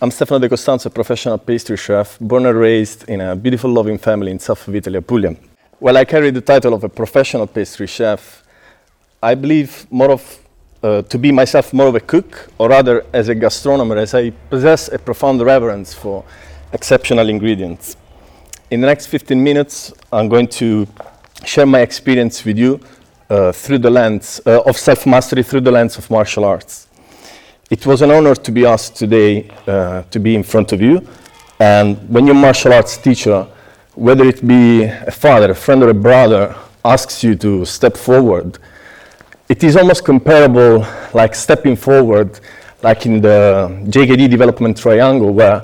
I'm Stefano De Costanzo, a professional pastry chef, born and raised in a beautiful, loving family in Zaffovitalia, Apulia. While I carry the title of a professional pastry chef, I believe more of to be myself more of a cook, or rather as a gastronomer, as I possess a profound reverence for exceptional ingredients. In the next 15 minutes, I'm going to share my experience with you through the lens of self-mastery, through the lens of martial arts. It was an honor to be asked today to be in front of you. And when your martial arts teacher, whether it be a father, a friend, or a brother, asks you to step forward, it is almost comparable, like stepping forward, like in the JKD development triangle, where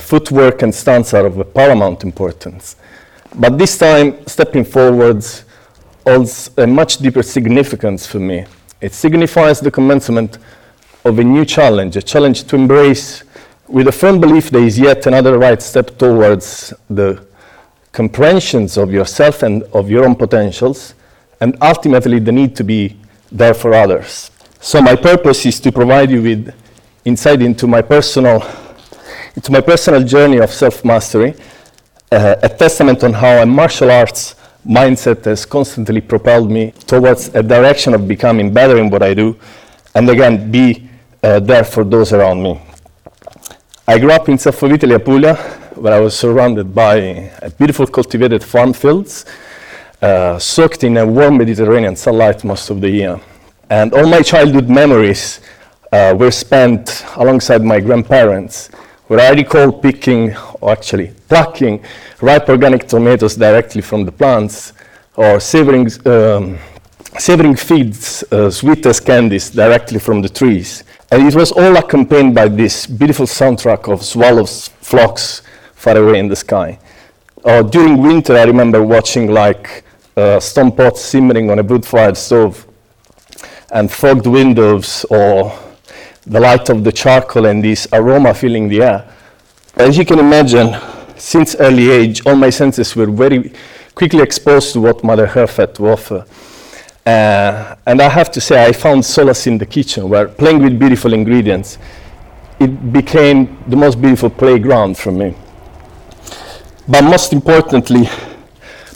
footwork and stance are of paramount importance. But this time, stepping forwards holds a much deeper significance for me. It signifies the commencement of a new challenge, a challenge to embrace with a firm belief there is yet another right step towards the comprehensions of yourself and of your own potentials, and ultimately the need to be there for others. So my purpose is to provide you with insight into my personal journey of self-mastery, a testament on how a martial arts mindset has constantly propelled me towards a direction of becoming better in what I do, and again, be there for those around me. I grew up in Zaffovitalia, Apulia, where I was surrounded by beautiful cultivated farm fields, soaked in a warm Mediterranean sunlight most of the year. And all my childhood memories were spent alongside my grandparents, where I recall plucking ripe organic tomatoes directly from the plants, or savoring figs, sweet as candies, directly from the trees. And it was all accompanied by this beautiful soundtrack of swallows, flocks far away in the sky. During winter, I remember watching like stone pots simmering on a wood-fired stove, and fogged windows, or the light of the charcoal and this aroma filling the air. As you can imagine, since early age, all my senses were very quickly exposed to what Mother Earth had to offer. And I have to say, I found solace in the kitchen, where playing with beautiful ingredients, it became the most beautiful playground for me. But most importantly,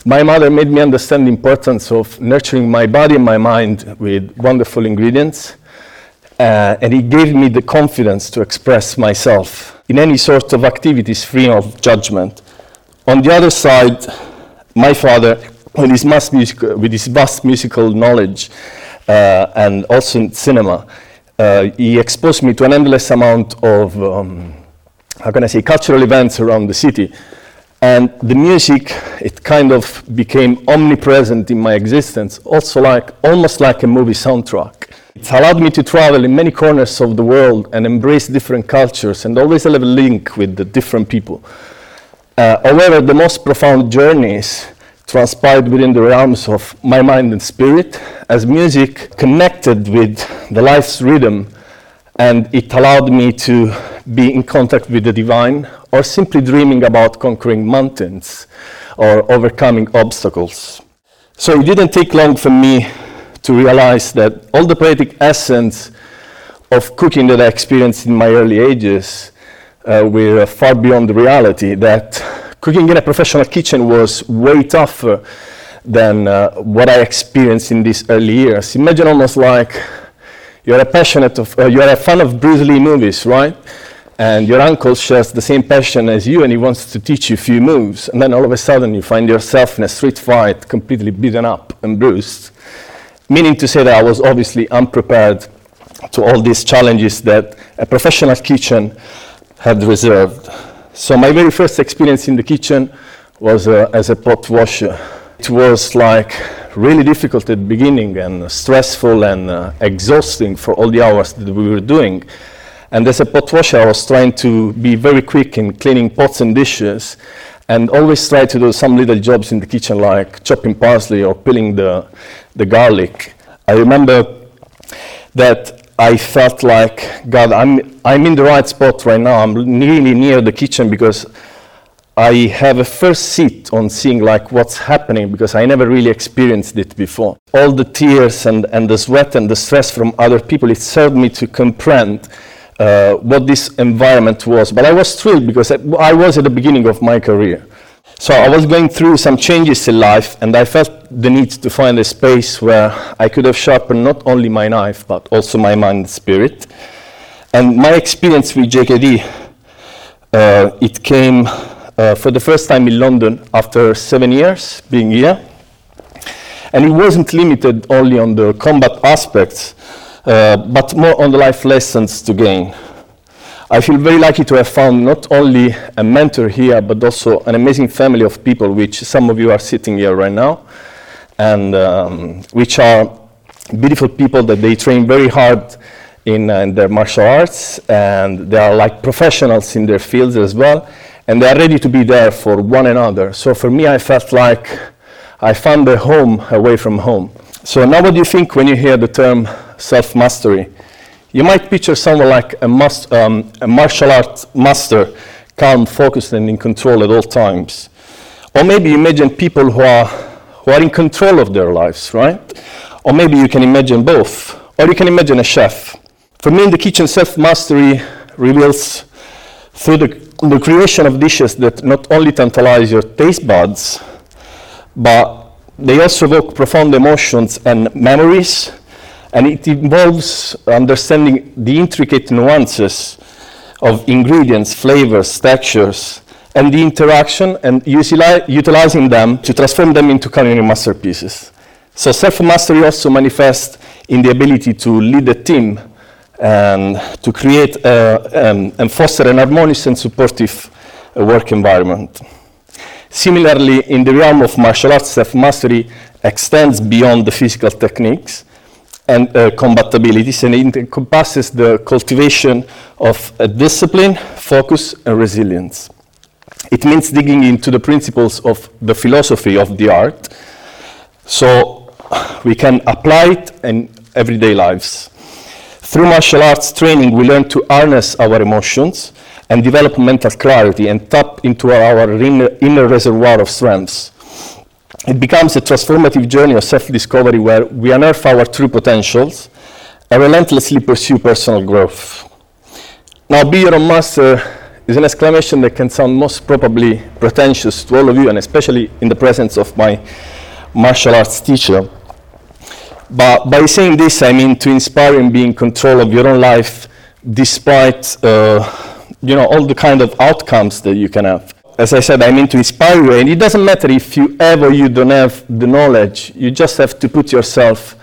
my mother made me understand the importance of nurturing my body and my mind with wonderful ingredients, and it gave me the confidence to express myself in any sort of activities free of judgment. On the other side, my father, with his vast musical knowledge and also in cinema, he exposed me to an endless amount of, cultural events around the city. And the music, it kind of became omnipresent in my existence, also almost like a movie soundtrack. It's allowed me to travel in many corners of the world and embrace different cultures, and always have a link with the different people. However, the most profound journeys transpired within the realms of my mind and spirit, as music connected with the life's rhythm, and it allowed me to be in contact with the divine, or simply dreaming about conquering mountains or overcoming obstacles. So it didn't take long for me to realize that all the poetic essence of cooking that I experienced in my early ages were far beyond the reality, that cooking in a professional kitchen was way tougher than what I experienced in these early years. Imagine almost like you're a fan of Bruce Lee movies, right? And your uncle shares the same passion as you, and he wants to teach you a few moves. And then all of a sudden you find yourself in a street fight, completely beaten up and bruised. Meaning to say that I was obviously unprepared to all these challenges that a professional kitchen had reserved. So my very first experience in the kitchen was as a pot washer. It was like really difficult at the beginning, and stressful and exhausting for all the hours that we were doing. And as a pot washer, I was trying to be very quick in cleaning pots and dishes, and always try to do some little jobs in the kitchen, like chopping parsley or peeling the garlic. I remember that I felt like, God, I'm in the right spot right now. I'm really near the kitchen, because I have a first seat on seeing like what's happening, because I never really experienced it before. All the tears and the sweat and the stress from other people, it served me to comprehend what this environment was. But I was thrilled because I was at the beginning of my career. So I was going through some changes in life, and I felt the need to find a space where I could have sharpened not only my knife, but also my mind and spirit. And my experience with JKD, it came for the first time in London after 7 years being here. And it wasn't limited only on the combat aspects, but more on the life lessons to gain. I feel very lucky to have found not only a mentor here, but also an amazing family of people, which some of you are sitting here right now, and which are beautiful people that they train very hard in their martial arts, and they are like professionals in their fields as well, and they are ready to be there for one another. So for me, I felt like I found a home away from home. So now what do you think when you hear the term self-mastery? You might picture someone like a martial arts master, calm, focused, and in control at all times. Or maybe imagine people who are in control of their lives, right? Or maybe you can imagine both. Or you can imagine a chef. For me, in the kitchen, self-mastery reveals through the creation of dishes that not only tantalize your taste buds, but they also evoke profound emotions and memories, and it involves understanding the intricate nuances of ingredients, flavors, textures, and the interaction, and utilizing them to transform them into culinary masterpieces. So self-mastery also manifests in the ability to lead a team and to create and foster an harmonious and supportive work environment. Similarly, in the realm of martial arts, self-mastery extends beyond the physical techniques and combat abilities, and it encompasses the cultivation of discipline, focus, and resilience. It means digging into the principles of the philosophy of the art, so we can apply it in everyday lives. Through martial arts training, we learn to harness our emotions and develop mental clarity and tap into our inner reservoir of strengths. It becomes a transformative journey of self-discovery where we unearth our true potentials and relentlessly pursue personal growth. Now, be your own master is an exclamation that can sound most probably pretentious to all of you, and especially in the presence of my martial arts teacher. But by saying this, I mean to inspire and be in control of your own life despite all the kind of outcomes that you can have. As I said, I mean to inspire you, and it doesn't matter if you don't have the knowledge. You just have to put yourself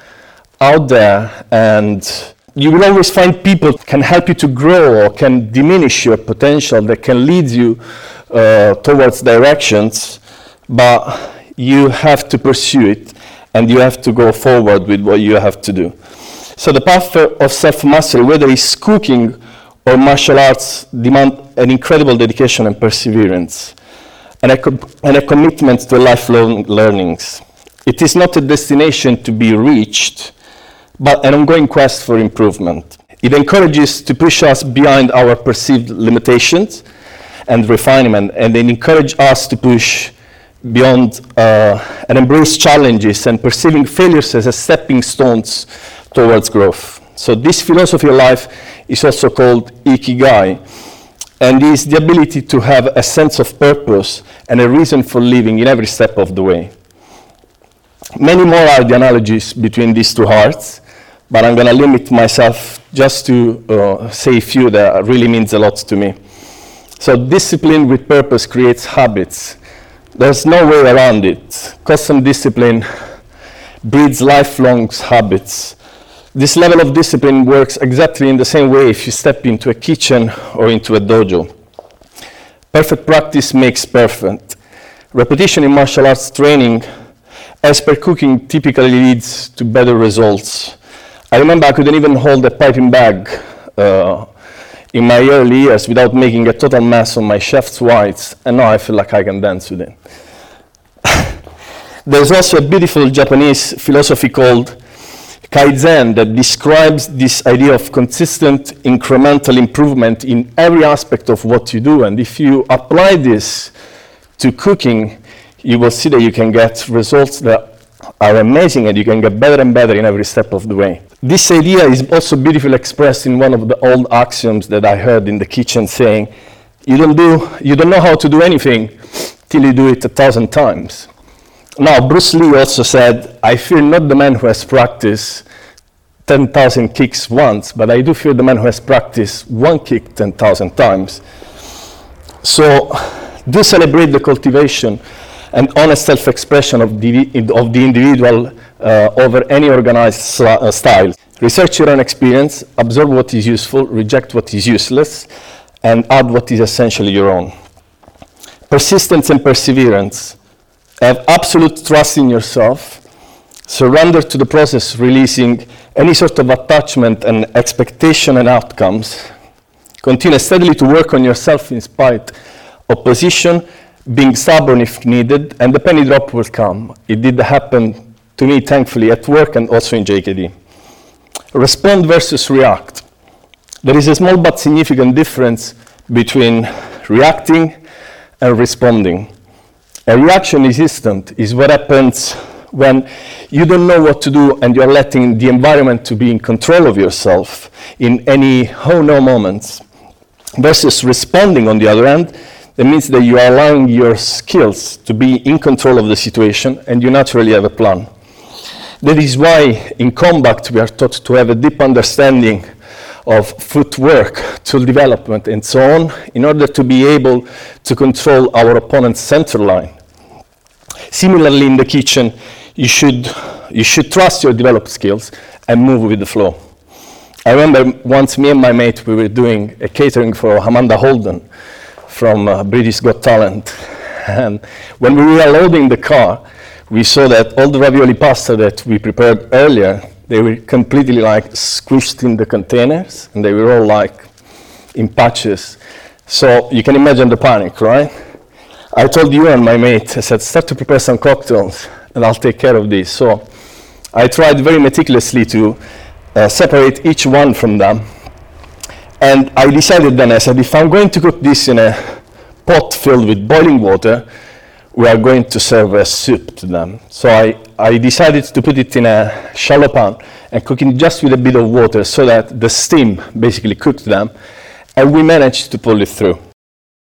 out there, and you will always find people that can help you to grow or can diminish your potential, that can lead you towards directions, but you have to pursue it, and you have to go forward with what you have to do. So the path of self-mastery, whether it's cooking or martial arts, demand an incredible dedication and perseverance, and a commitment to lifelong learnings. It is not a destination to be reached, but an ongoing quest for improvement. It encourages to push us beyond our perceived limitations and refinement, and it encourages us to push beyond and embrace challenges and perceiving failures as a stepping stones towards growth. So this philosophy of life is also called ikigai, and is the ability to have a sense of purpose and a reason for living in every step of the way. Many more are the analogies between these two hearts, but I'm going to limit myself just to say a few that really means a lot to me. So discipline with purpose creates habits. There's no way around it. Constant discipline breeds lifelong habits. This level of discipline works exactly in the same way if you step into a kitchen or into a dojo. Perfect practice makes perfect. Repetition in martial arts training, as per cooking, typically leads to better results. I remember I couldn't even hold a piping bag in my early years without making a total mess on my chef's whites, and now I feel like I can dance with it. There's also a beautiful Japanese philosophy called Kaizen that describes this idea of consistent incremental improvement in every aspect of what you do, and if you apply this to cooking, you will see that you can get results that are amazing, and you can get better and better in every step of the way. This idea is also beautifully expressed in one of the old axioms that I heard in the kitchen saying, you don't know how to do anything till you do it 1,000 times. Now, Bruce Lee also said, I fear not the man who has practiced 10,000 kicks once, but I do fear the man who has practiced one kick 10,000 times. So do celebrate the cultivation and honest self-expression of the individual over any organized style. Research your own experience, absorb what is useful, reject what is useless, and add what is essentially your own. Persistence and perseverance. Have absolute trust in yourself. Surrender to the process, releasing any sort of attachment and expectation and outcomes. Continue steadily to work on yourself in spite of opposition, being stubborn if needed, and the penny drop will come. It did happen to me, thankfully, at work and also in JKD. Respond versus react. There is a small but significant difference between reacting and responding. A reaction is instant, is what happens when you don't know what to do and you're letting the environment to be in control of yourself in any oh-no moments. Versus responding, on the other hand, that means that you are allowing your skills to be in control of the situation and you naturally have a plan. That is why in combat we are taught to have a deep understanding of footwork, tool development and so on in order to be able to control our opponent's center line. Similarly in the kitchen you should trust your developed skills and move with the flow. I remember once me and my mate we were doing a catering for Amanda Holden from British Got Talent, and when we were loading the car we saw that all the ravioli pasta that we prepared earlier, they were completely like squished in the containers and they were all like in patches. So you can imagine the panic, right? I told you and my mate, I said, start to prepare some cocktails and I'll take care of this. So I tried very meticulously to separate each one from them. And I decided then, I said, if I'm going to cook this in a pot filled with boiling water, we are going to serve a soup to them. So I decided to put it in a shallow pan and cook it just with a bit of water so that the steam basically cooked them, and we managed to pull it through.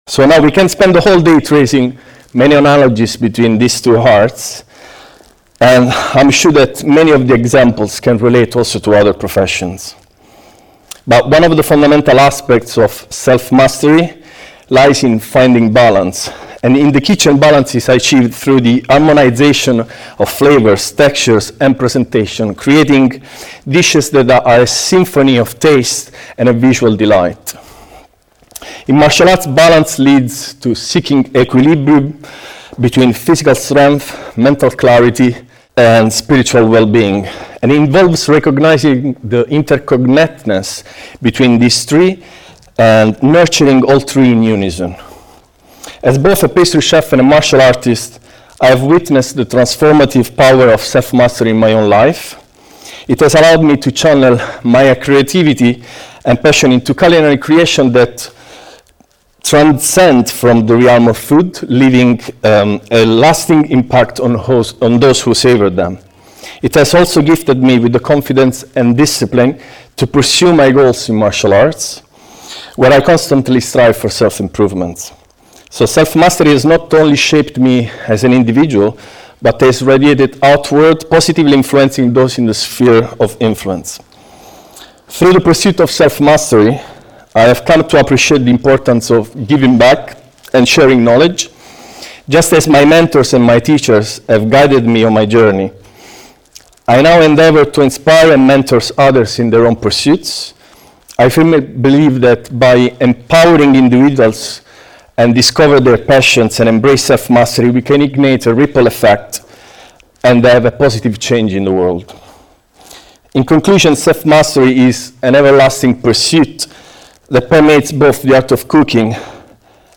So now we can spend the whole day tracing many analogies between these two arts, and I'm sure that many of the examples can relate also to other professions. But one of the fundamental aspects of self-mastery lies in finding balance. And in the kitchen, balance is achieved through the harmonization of flavors, textures, and presentation, creating dishes that are a symphony of taste and a visual delight. In martial arts, balance leads to seeking equilibrium between physical strength, mental clarity, and spiritual well-being, and involves recognizing the interconnectedness between these three and nurturing all three in unison. As both a pastry chef and a martial artist, I have witnessed the transformative power of self-mastery in my own life. It has allowed me to channel my creativity and passion into culinary creation that transcends from the realm of food, leaving a lasting impact on those who savor them. It has also gifted me with the confidence and discipline to pursue my goals in martial arts, where I constantly strive for self-improvement. So self-mastery has not only shaped me as an individual, but has radiated outward, positively influencing those in the sphere of influence. Through the pursuit of self-mastery, I have come to appreciate the importance of giving back and sharing knowledge, just as my mentors and my teachers have guided me on my journey. I now endeavor to inspire and mentor others in their own pursuits. I firmly believe that by empowering individuals and discover their passions and embrace self-mastery, we can ignite a ripple effect and have a positive change in the world. In conclusion, self-mastery is an everlasting pursuit that permeates both the art of cooking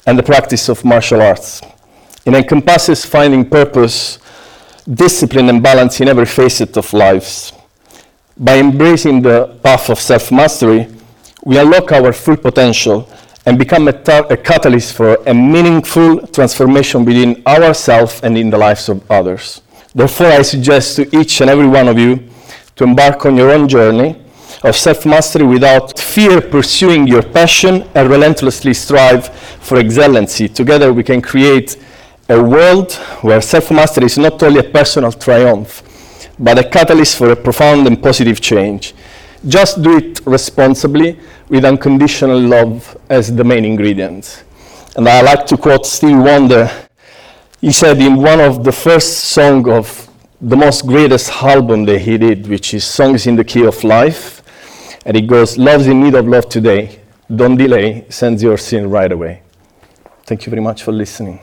and the practice of martial arts. It encompasses finding purpose, discipline and balance in every facet of lives. By embracing the path of self-mastery, we unlock our full potential and become a catalyst for a meaningful transformation within ourselves and in the lives of others. Therefore, I suggest to each and every one of you to embark on your own journey of self-mastery without fear, pursuing your passion, and relentlessly strive for excellency. Together we can create a world where self-mastery is not only a personal triumph, but a catalyst for a profound and positive change. Just do it responsibly, with unconditional love as the main ingredient. And I like to quote Stevie Wonder. He said in one of the first songs of the most greatest album that he did, which is Songs in the Key of Life, and it goes, "Love's in need of love today. Don't delay. Send your sin right away." Thank you very much for listening.